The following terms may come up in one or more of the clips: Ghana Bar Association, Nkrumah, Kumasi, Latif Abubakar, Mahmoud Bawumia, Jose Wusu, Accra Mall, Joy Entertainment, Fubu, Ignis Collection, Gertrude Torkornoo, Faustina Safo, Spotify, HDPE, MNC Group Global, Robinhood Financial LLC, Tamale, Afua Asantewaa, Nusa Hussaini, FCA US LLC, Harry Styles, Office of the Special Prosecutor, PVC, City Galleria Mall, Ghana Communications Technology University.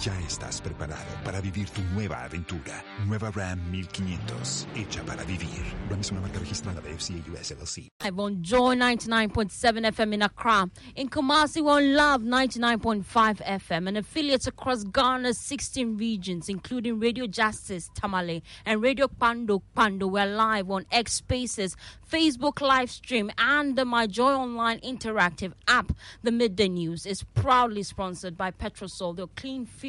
Ya estás preparado para vivir tu nueva aventura. Nueva Ram 1500, hecha para vivir. Ram es una marca registrada de FCA US LLC. I'm on Joy 99.7 FM in Accra. In Kumasi, we're on Love 99.5 FM and affiliates across Ghana's 16 regions, including Radio Justice, Tamale, and Radio Pando. We're live on X Spaces, Facebook live stream, and the My Joy Online interactive app. The Midday News is proudly sponsored by Petrosol, the clean fuel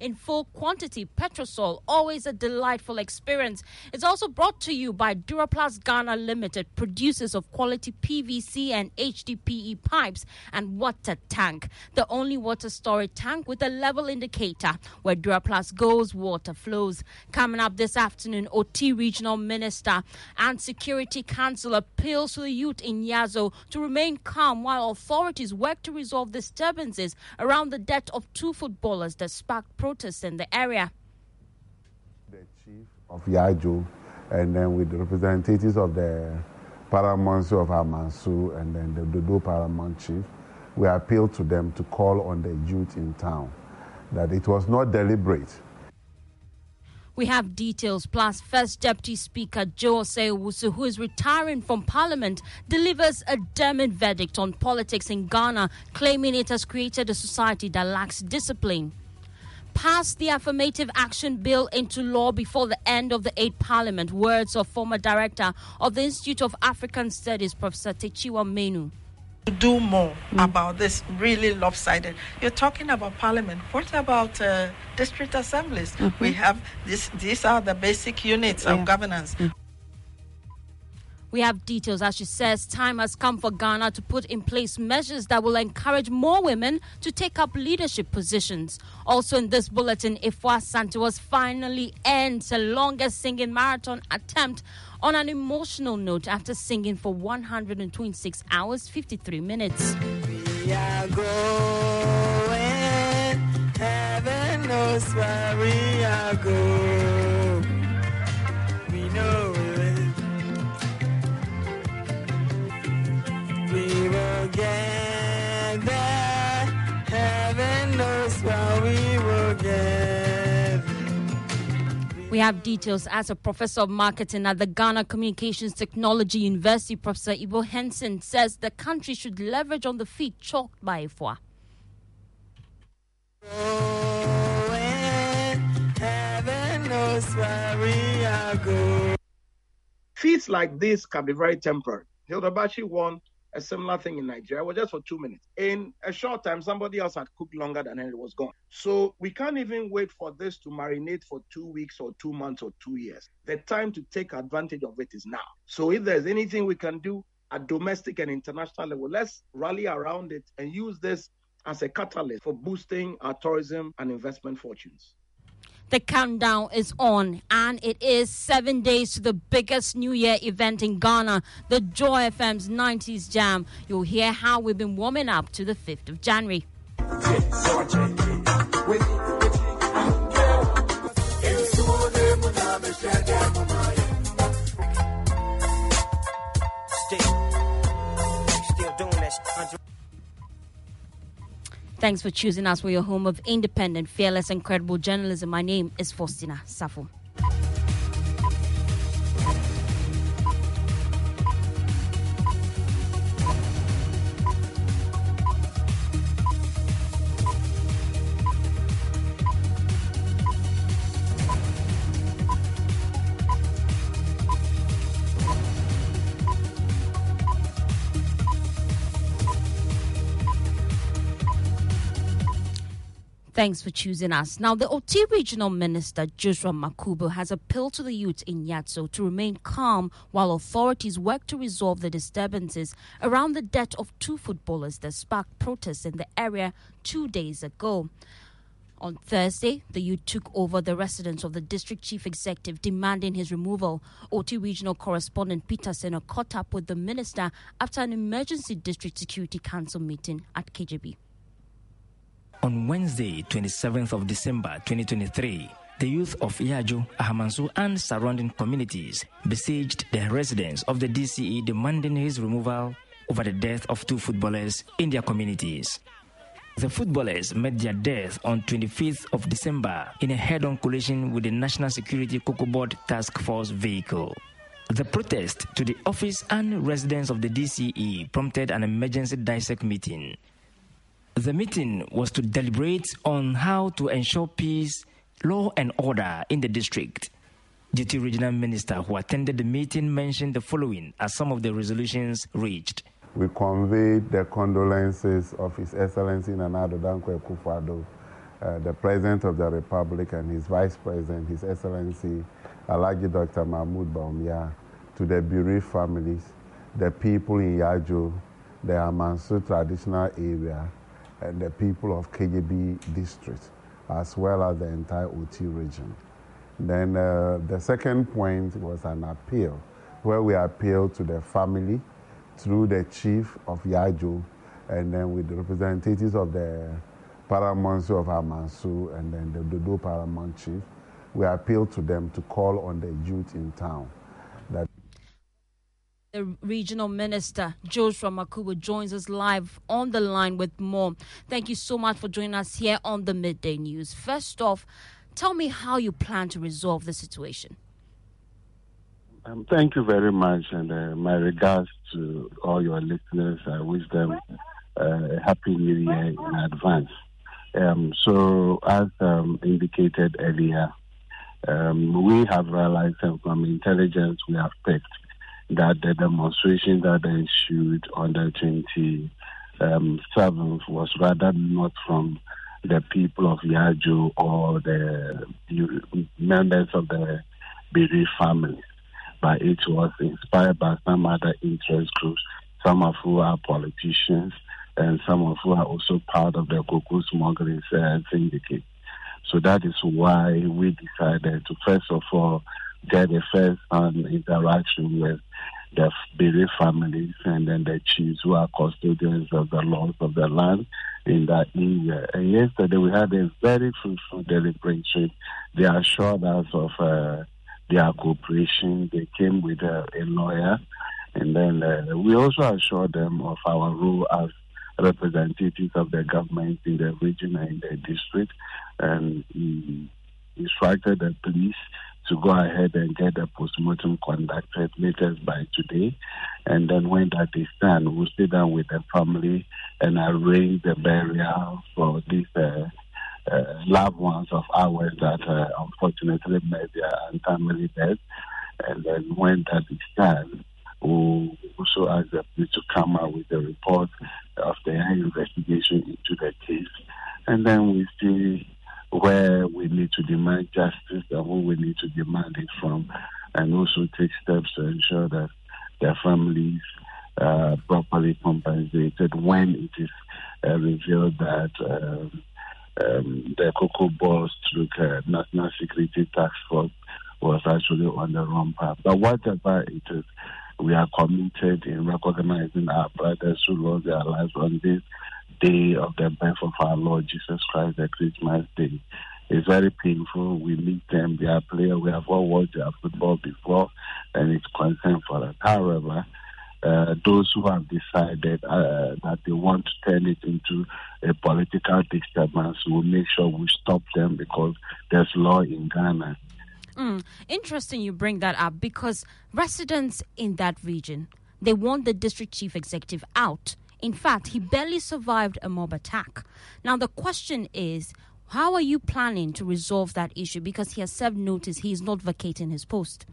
in full quantity. Petrosol, always a delightful experience. It's also brought to you by Duraplas Ghana Limited, producers of quality PVC and HDPE pipes and water tank. The only water storage tank with a level indicator. Where Duraplas goes, water flows. Coming up this afternoon, OT Regional Minister and Security Council appeals to the youth in Yazo to remain calm while authorities work to resolve disturbances around the death of two footballers that sparked protests in the area. The chief of Yazo, and then with the representatives of the Paramount of Amansu, and then the Dodo Paramount chief, we appealed to them to call on the youth in town, that it was not deliberate. We have details, plus First Deputy Speaker Jose Wusu, who is retiring from Parliament, delivers a damning verdict on politics in Ghana, claiming it has created a society that lacks discipline. Pass the affirmative action bill into law before the end of the 8th Parliament, words of former director of the Institute of African Studies, Professor Takyiwaa Manuh. Do more about this really lopsided. You're talking about Parliament. What about district assemblies? Mm-hmm. We have this. These are the basic units of governance. Mm-hmm. We have details as she says time has come for Ghana to put in place measures that will encourage more women to take up leadership positions. Also in this bulletin, Afua Asantewaa finally ends her longest singing marathon attempt on an emotional note after singing for 126 hours, 53 minutes. We are going, heaven knows where we are going. We know we will get there. Heaven knows where we will get. We have details as a professor of marketing at the Ghana Communications Technology University, Professor Ebow Hinson, says the country should leverage on the feat chalked by Afua. Heaven knows where we are going. Feats like this can be very temporary. Hildabashi won a similar thing in Nigeria, well, just for 2 minutes. In a short time, somebody else had cooked longer than it was gone. So we can't even wait for this to marinate for 2 weeks or 2 months or 2 years. The time to take advantage of it is now. So if there's anything we can do at domestic and international level, let's rally around it and use this as a catalyst for boosting our tourism and investment fortunes. The countdown is on, and it is 7 days to the biggest New Year event in Ghana, the Joy FM's 90s Jam. You'll hear how we've been warming up to the 5th of January. Thanks for choosing us. We're your home of independent, fearless, and credible journalism. My name is Faustina Safo. Thanks for choosing us. Now, the OT Regional Minister, Joshua Makubu, has appealed to the youth in Yatso to remain calm while authorities work to resolve the disturbances around the death of two footballers that sparked protests in the area 2 days ago. On Thursday, the youth took over the residence of the district chief executive, demanding his removal. OT regional correspondent Peter Senor caught up with the minister after an emergency district security council meeting at KJB. On Wednesday, 27th of December 2023, the youth of Yaju, Ahamansu and surrounding communities besieged the residence of the DCE, demanding his removal over the death of two footballers in their communities. The footballers met their death on 25th of December in a head-on collision with the National Security Cocoa Board Task Force vehicle. The protest to the office and residence of the DCE prompted an emergency DISEC meeting. The meeting was to deliberate on how to ensure peace, law and order in the district. Deputy Regional Minister who attended the meeting mentioned the following as some of the resolutions reached. We conveyed the condolences of His Excellency Nana Addo Dankwa Akufo-Addo, the President of the Republic and his Vice President, His Excellency Alhaji Dr. Mahmoud Bawumia, to the bereaved families, the people in Yaju, the Amansu traditional area, and the people of KJB district, as well as the entire OT region. Then the second point was an appeal, where we appealed to the family, through the chief of Yaju, and then with the representatives of the Paramonsu of Amansu, and then the Dodo Paramount chief, we appealed to them to call on the youth in town. The regional minister, Joshua Makubu, joins us live on the line with more. Thank you so much for joining us here on the Midday News. First off, tell me how you plan to resolve the situation. Thank you very much, and my regards to all your listeners. I wish them a happy new year in advance. So as indicated earlier, we have realized, and from intelligence we have picked, that the demonstration that ensued on the 27th was rather not from the people of Yaju or the members of the Biri family, but it was inspired by some other interest groups, some of who are politicians and some of who are also part of the cocoa smuggling syndicate. So that is why we decided to, first of all, get a first-hand interaction with the Biri families and then the chiefs who are custodians of the laws of the land in that area. And yesterday we had a very fruitful deliberation. They assured us of their cooperation. They came with a lawyer, and then we also assured them of our role as representatives of the government in the region and in the district, and instructed the police to go ahead and get the postmortem conducted latest by today. And then when that is done, we'll sit down with the family and arrange the burial for this loved ones of ours that unfortunately met their untimely death. And then when that is done, we also ask the police to come out with the report of their investigation into the case. And then we see where we need to demand justice and who we need to demand it from, and also take steps to ensure that their families are properly compensated when it is revealed that the cocoa balls through National Security Task Force was actually on the wrong path. But whatever it is, we are committed in recognizing our brothers who lost their lives on this day of the birth of our Lord Jesus Christ, the Christmas Day. It's very painful. We meet them, they are players. We have all watched their football before, and it's concern for us. However, those who have decided that they want to turn it into a political disturbance will make sure we stop them, because there's law in Ghana. Interesting you bring that up, because residents in that region, they want the district chief executive out. In fact, he barely survived a mob attack. Now, the question is, how are you planning to resolve that issue? Because he has served notice, he is not vacating his post.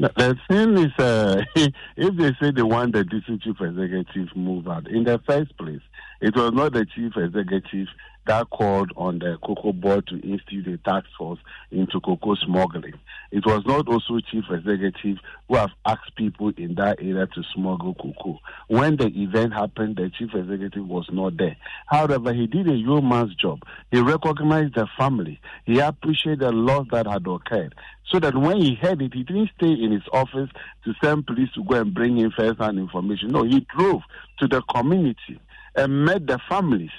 The thing is, if they say they want the district chief executive move out, in the first place, it was not the chief executive that called on the Cocoa Board to institute a task force into cocoa smuggling. It was not also chief executive who have asked people in that area to smuggle cocoa. When the event happened, the chief executive was not there. However, he did a yeoman's job. He recognized the family. He appreciated the loss that had occurred. So that when he heard it, he didn't stay in his office to send police to go and bring in first-hand information. No, he drove to the community and met the families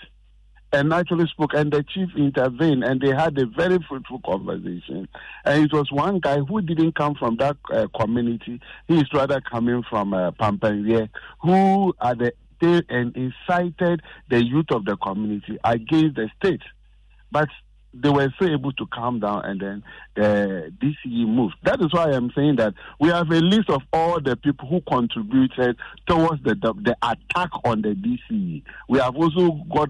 and actually spoke, and the chief intervened, and they had a very fruitful conversation. And it was one guy who didn't come from that community. He is rather coming from Pampanier, who at the day and incited the youth of the community against the state. But they were so able to calm down, and then the DCE moved. That is why I'm saying that we have a list of all the people who contributed towards the attack on the DCE. We have also got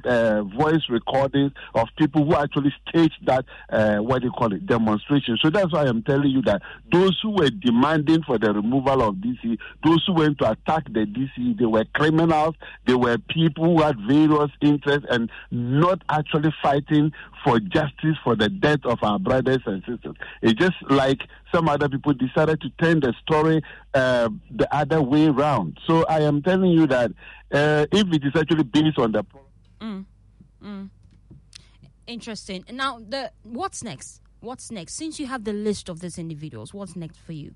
voice recordings of people who actually staged that, demonstration. So that's why I'm telling you that those who were demanding for the removal of DCE, those who went to attack the DCE, they were criminals, they were people who had various interests and not actually fighting for justice for the death of our brothers and sisters. It's just like some other people decided to turn the story the other way around. So I am telling you that if it is actually based on the... Interesting. Now, what's next? What's next? Since you have the list of these individuals, what's next for you?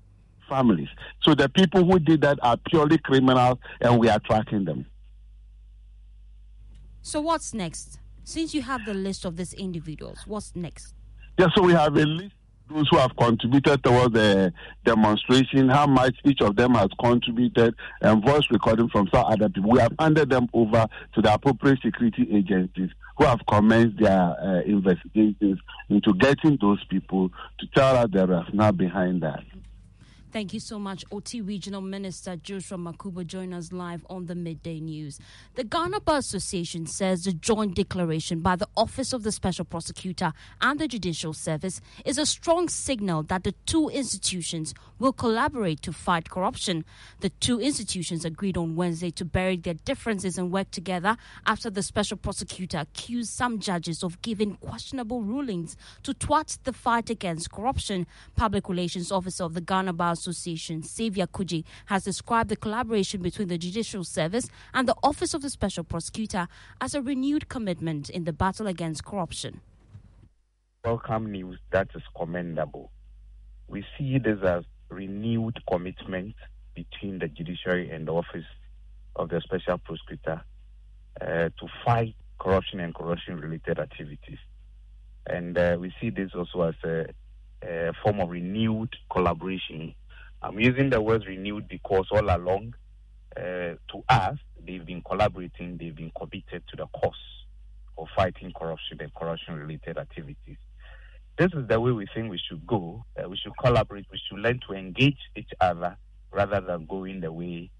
Families. So the people who did that are purely criminals, and we are tracking them. So what's next? Since you have the list of these individuals, what's next? Yeah, so we have a list of those who have contributed towards the demonstration, how much each of them has contributed, and voice recording from some other people. We have handed them over to the appropriate security agencies who have commenced their investigations into getting those people to tell us the rationale behind that. Thank you so much, OT Regional Minister Joshua Makubu, join us live on the Midday News. The Ghana Bar Association says the joint declaration by the Office of the Special Prosecutor and the Judicial Service is a strong signal that the two institutions will collaborate to fight corruption. The two institutions agreed on Wednesday to bury their differences and work together after the Special Prosecutor accused some judges of giving questionable rulings to thwart the fight against corruption. Public Relations Officer of the Ghana Bar Association, Saviour Kuji, has described the collaboration between the Judicial Service and the Office of the Special Prosecutor as a renewed commitment in the battle against corruption. Welcome news that is commendable. We see this as renewed commitment between the judiciary and the Office of the Special Prosecutor to fight corruption and corruption-related activities. And we see this also as a form of renewed collaboration. I'm using the word renewed because all along, to us, they've been collaborating, they've been committed to the cause of fighting corruption and corruption-related activities. This is the way we think we should go. We should collaborate, we should learn to engage each other rather than going the way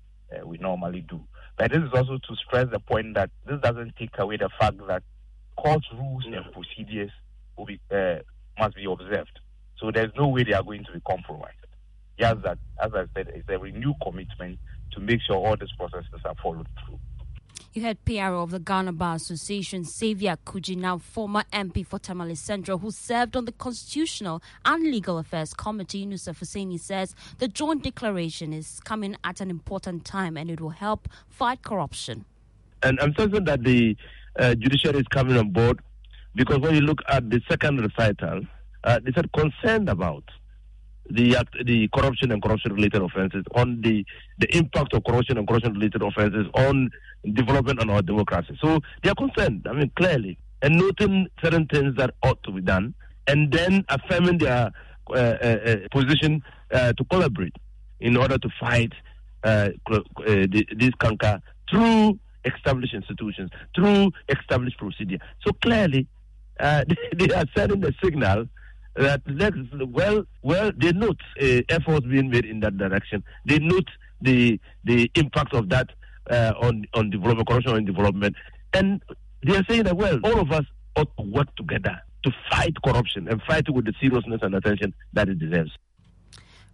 we normally do. But this is also to stress the point that this doesn't take away the fact that court rules and procedures will be, must be observed. So there's no way they are going to be compromised. Just that, as I said, it's a renewed commitment to make sure all these processes are followed through. You heard PRO of the Ghana Bar Association, Saviour Kuji, now former MP for Tamale Central, who served on the Constitutional and Legal Affairs Committee. Nusa Hussaini says the joint declaration is coming at an important time and it will help fight corruption. And I'm certain that the judiciary is coming on board, because when you look at the second recital, they said concerned about the corruption and corruption-related offences, on the impact of corruption and corruption-related offences on development and our democracy. So they are concerned, clearly, and noting certain things that ought to be done, and then affirming their position to collaborate in order to fight this canker through established institutions, through established procedure. So clearly, they are sending the signal that they note efforts being made in that direction. They note the impact of that on development, corruption and development, and they are saying that all of us ought to work together to fight corruption and fight it with the seriousness and attention that it deserves.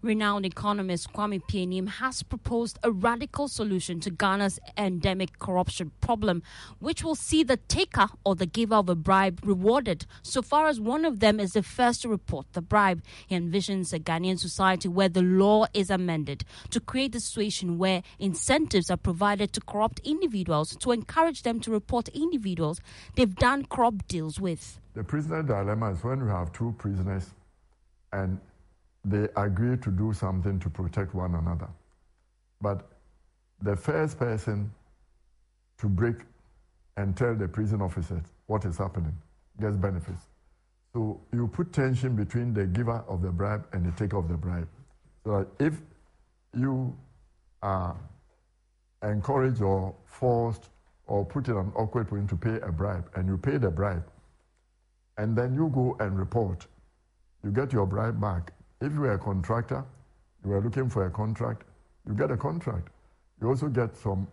Renowned economist Kwame Pianim has proposed a radical solution to Ghana's endemic corruption problem, which will see the taker or the giver of a bribe rewarded, so far as one of them is the first to report the bribe. He envisions a Ghanaian society where the law is amended to create a situation where incentives are provided to corrupt individuals to encourage them to report individuals they've done corrupt deals with. The prisoner dilemma is when you have two prisoners and they agree to do something to protect one another. But the first person to break and tell the prison officers what is happening gets benefits. So you put tension between the giver of the bribe and the taker of the bribe. So that if you are encouraged or forced or put in an awkward point to pay a bribe, and you pay the bribe, and then you go and report, you get your bribe back. If you were a contractor, you were looking for a contract, you get a contract. You also get some,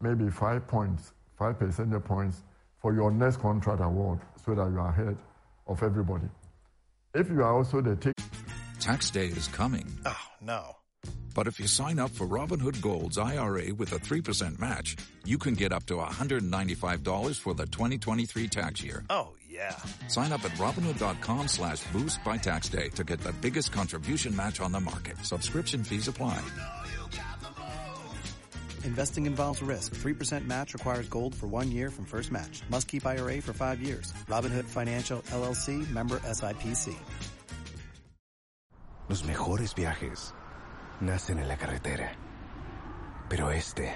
maybe 5 points, 5 percentage points for your next contract award, so that you are ahead of everybody. If you are also the Tax day is coming. Oh, no. But if you sign up for Robinhood Gold's IRA with a 3% match, you can get up to $195 for the 2023 tax year. Oh, yeah. Sign up at Robinhood.com/boost by tax day to get the biggest contribution match on the market. Subscription fees apply. Investing involves risk. 3% match requires gold for 1 year from first match. Must keep IRA for 5 years. Robinhood Financial LLC, member SIPC. Los mejores viajes nacen en la carretera, pero este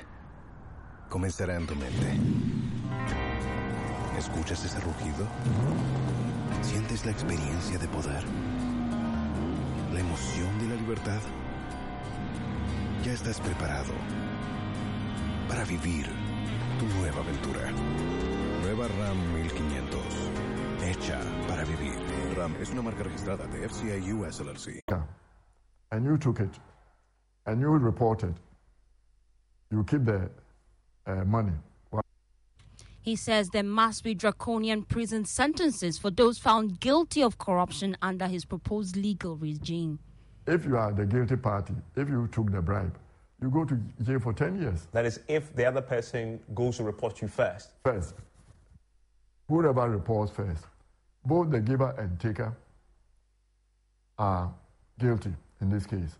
comenzará en tu mente. ¿Escuchas ese rugido? ¿Sientes la experiencia de poder? ¿La emoción de la libertad? Ya estás preparado para vivir tu nueva aventura. Nueva Ram 1500, hecha para vivir. Ram es una marca registrada de FCA US LLC. And you took it, and you reported. You keep the money. He says there must be draconian prison sentences for those found guilty of corruption under his proposed legal regime. If you are the guilty party, if you took the bribe, you go to jail for 10 years. That is, if the other person goes to report you first. First. Whoever reports first. Both the giver and taker are guilty in this case.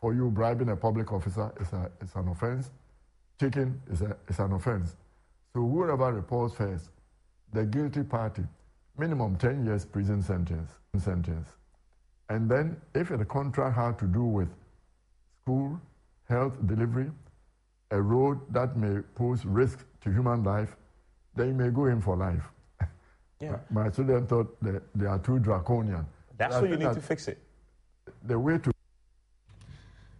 For you, bribing a public officer is an offense. Taking is an offense. So whoever reports first, the guilty party, minimum 10 years prison sentence. And then if the contract had to do with school, health delivery, a road that may pose risk to human life, they may go in for life. Yeah. My children thought they are too draconian. That's why you need to fix it. The way to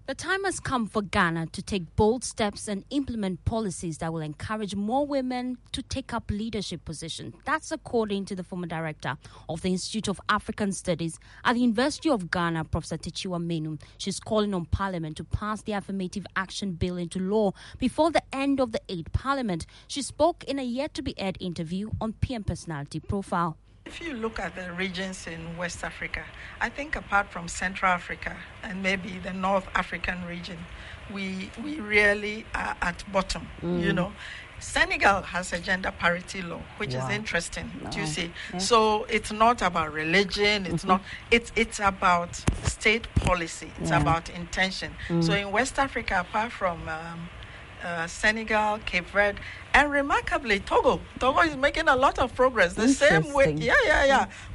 The time has come for Ghana to take bold steps and implement policies that will encourage more women to take up leadership positions. That's according to the former director of the Institute of African Studies at the University of Ghana, Prof. Takyiwaa Manuh. She's calling on Parliament to pass the Affirmative Action Bill into law before the end of the 8th Parliament. She spoke in a yet-to-be-aired interview on PM Personality Profile. If you look at the regions in West Africa, I think apart from Central Africa and maybe the North African region, we really are at bottom, you know. Senegal has a gender parity law, which is interesting, do you see? Yeah. So it's not about religion, it's not, it's about state policy, it's about intention. So in West Africa, apart from Senegal, Cape Verde, and remarkably Togo. Togo is making a lot of progress. The same way,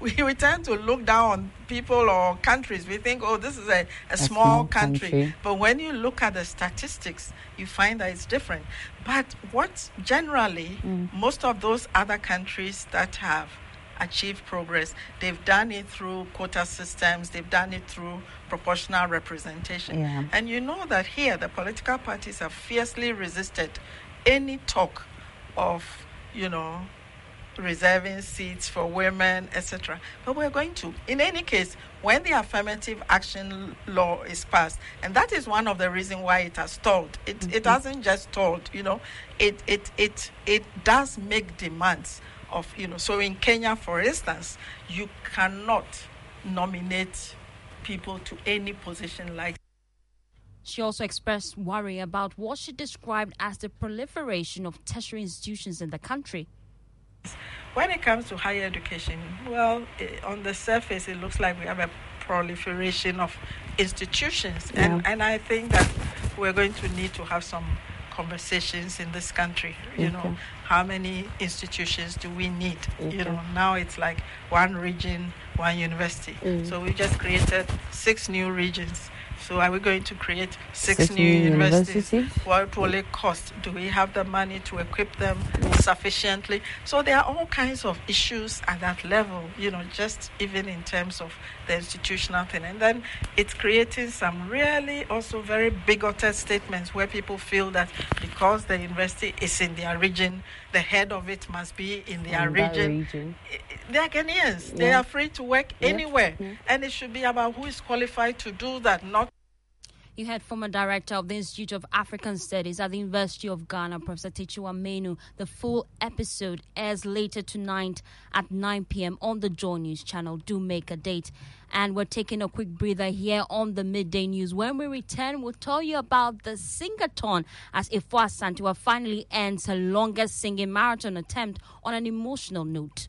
We tend to look down on people or countries. We think, oh, this is a small country. But when you look at the statistics, you find that it's different. But what generally, most of those other countries that have achieve progress, they've done it through quota systems, they've done it through proportional representation. Yeah. And you know that here the political parties have fiercely resisted any talk of, you know, reserving seats for women, etc. But we're going to. In any case, when the affirmative action law is passed, and that is one of the reasons why it has stalled. It hasn't just stalled, you know, it does make demands of, you know, so in Kenya, for instance, you cannot nominate people to any position like She also expressed worry about what she described as the proliferation of tertiary institutions in the country. When it comes to higher education, well, on the surface, it looks like we have a proliferation of institutions. Yeah. And I think that we're going to need to have some conversations in this country. You know, how many institutions do we need? Okay. You know, now it's like one region, one university. Mm. So we just created 6 new regions. So are we going to create six new universities? What will it cost? Do we have the money to equip them sufficiently? So there are all kinds of issues at that level, you know, just even in terms of the institutional thing. And then it's creating some really also very bigoted statements where people feel that because the university is in their region, the head of it must be in their region. They are Ghanaians. Yeah. They are free to work anywhere. Yeah. And it should be about who is qualified to do that, not. You heard former director of the Institute of African Studies at the University of Ghana, Professor Takyiwaa Manuh. The full episode airs later tonight at 9 p.m. on the Joy News Channel. Do make a date. And we're taking a quick breather here on the Midday News. When we return, we'll tell you about the singathon as Afua Asantewaa finally ends her longest singing marathon attempt on an emotional note.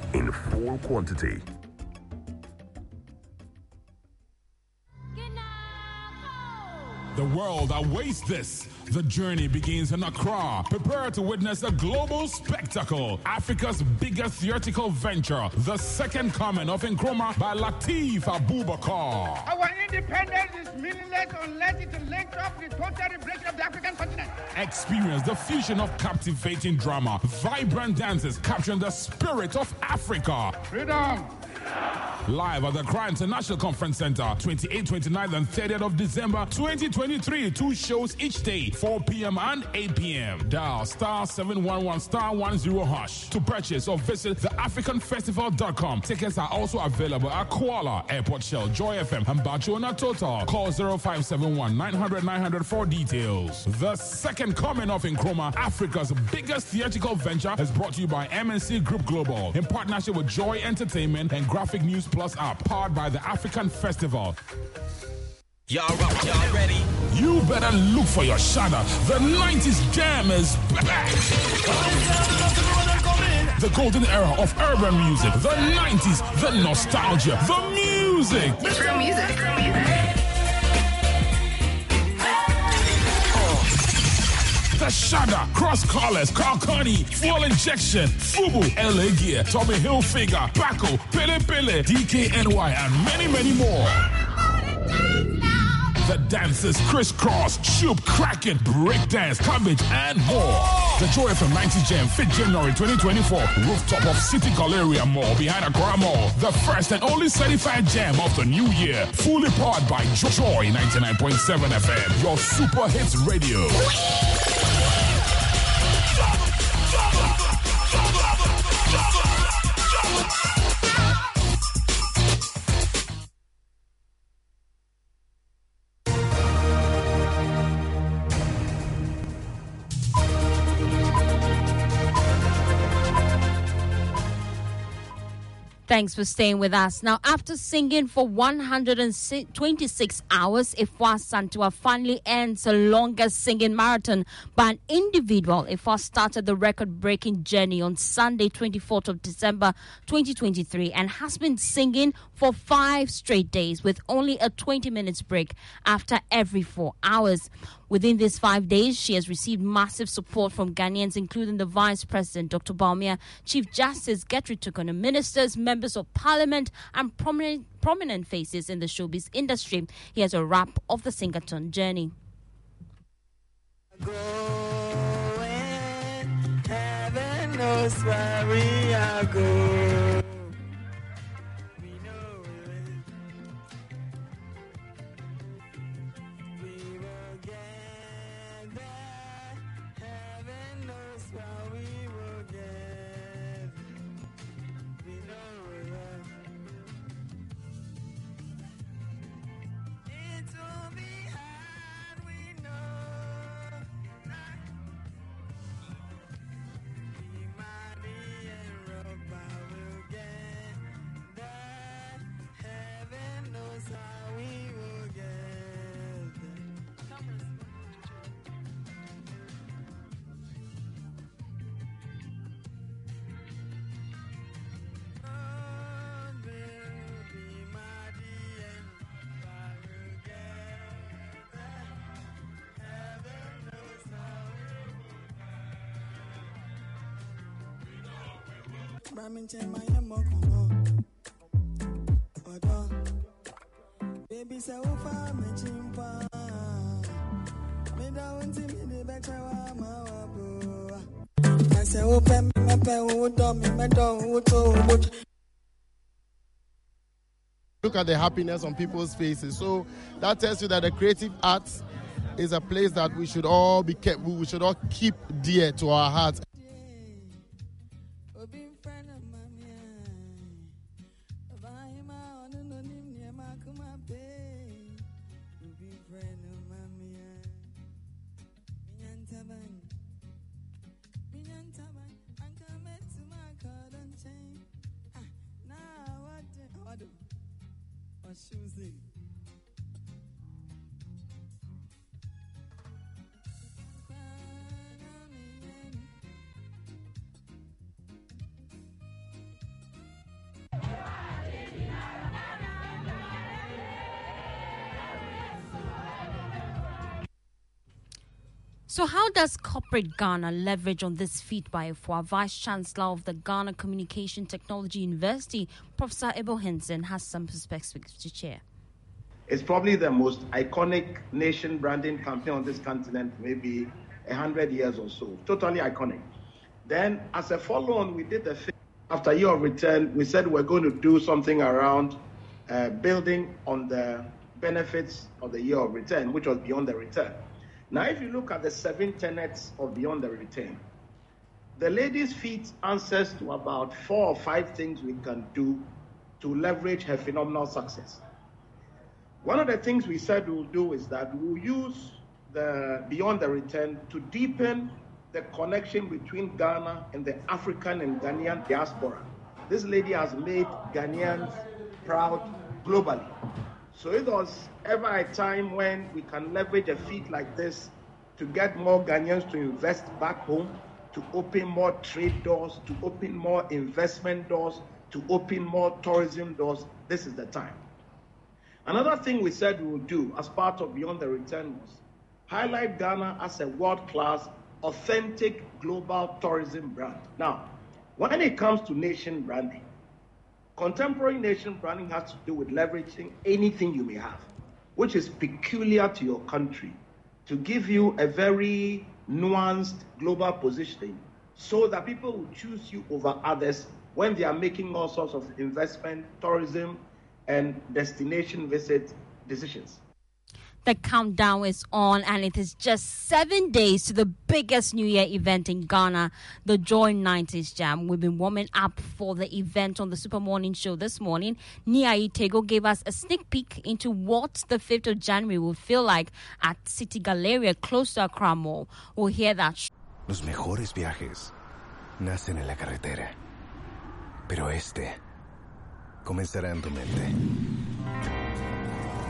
in full quantity. The world awaits this. The journey begins in Accra. Prepare to witness a global spectacle. Africa's biggest theatrical venture, The Second Coming of Nkrumah by Latif Abubakar. Our independence is meaningless unless it links up the total liberation of the African continent. Experience the fusion of captivating drama, vibrant dances capturing the spirit of Africa. Freedom! Live at the Cry International Conference Centre, 28th, 29th and 30th of December 2023. 2 shows each day, 4 p.m. and 8 p.m. Dial *711*10#. To purchase or visit theafricanfestival.com. Tickets are also available at Kuala, Airport Shell, Joy FM and Bachona Total. Call 0571-900-900 for details. The Second Coming of Nkrumah, Africa's biggest theatrical venture, is brought to you by MNC Group Global in partnership with Joy Entertainment and Graphic News Plus app, powered by the African Festival. Y'all ready? You better look for your shudder. The 90s jam is back. The golden era of urban music. The 90s, the nostalgia, the music. It's real music. It's real music. The Shudder, Cross Collars, Kalkani, Full Injection, Fubu, LA Gear, Tommy Hilfiger, Paco, Pele Pele, DKNY, and many, many more. The dances, crisscross, shoop, cracking, breakdance, cabbage, and more. The Joy FM 90 Jam, 5th January 2024, rooftop of City Galleria Mall behind Accra Mall. The first and only certified jam of the new year, fully powered by Joy 99.7 FM, your super hits radio. Thanks for staying with us. Now, after singing for 126 hours, Afua Asantewaa finally ends her longest singing marathon by an individual. Afua started the record-breaking journey on Sunday, 24th of December, 2023, and has been singing for 5 straight days with only a 20-minute break after every 4 hours. Within these 5 days, she has received massive support from Ghanaians, including the Vice President, Dr. Bawumia, Chief Justice, Gertrude Torkornoo, ministers, members of parliament, and prominent faces in the showbiz industry. Here's a wrap of the Singaton journey. Going, heaven knows where we are going. Look at the happiness on people's faces. So that tells you that the creative arts is a place that we should all be kept. We should all keep dear to our hearts. So how does corporate Ghana leverage on this feat by Afua? Vice-Chancellor of the Ghana Communications Technology University, Professor Ebow Hinson, has some perspectives to share. It's probably the most iconic nation branding campaign on this continent, maybe 100 years or so. Totally iconic. Then, as a follow-on, we did the thing. After year of return, we said we're going to do something around building on the benefits of the year of return, which was beyond the return. Now, if you look at the 7 tenets of Beyond the Return, the lady's feat answers to about 4 or 5 things we can do to leverage her phenomenal success. One of the things we said we'll do is that we'll use the Beyond the Return to deepen the connection between Ghana and the African and Ghanaian diaspora. This lady has made Ghanaians proud globally. So it was ever a time when we can leverage a feat like this to get more Ghanaians to invest back home, to open more trade doors, to open more investment doors, to open more tourism doors. This is the time. Another thing we said we would do as part of Beyond the Return was highlight Ghana as a world-class, authentic global tourism brand. Now, when it comes to nation branding, contemporary nation branding has to do with leveraging anything you may have, which is peculiar to your country, to give you a very nuanced global positioning so that people will choose you over others when they are making all sorts of investment, tourism, and destination visit decisions. The countdown is on, and it is just 7 days to the biggest New Year event in Ghana, the Joy 90s Jam. We've been warming up for the event on the Super Morning Show this morning. Nia Itego gave us a sneak peek into what the 5th of January will feel like at City Galleria, close to Accra Mall. We'll hear that. Los mejores viajes nacen en la carretera, pero este comenzará en tu mente.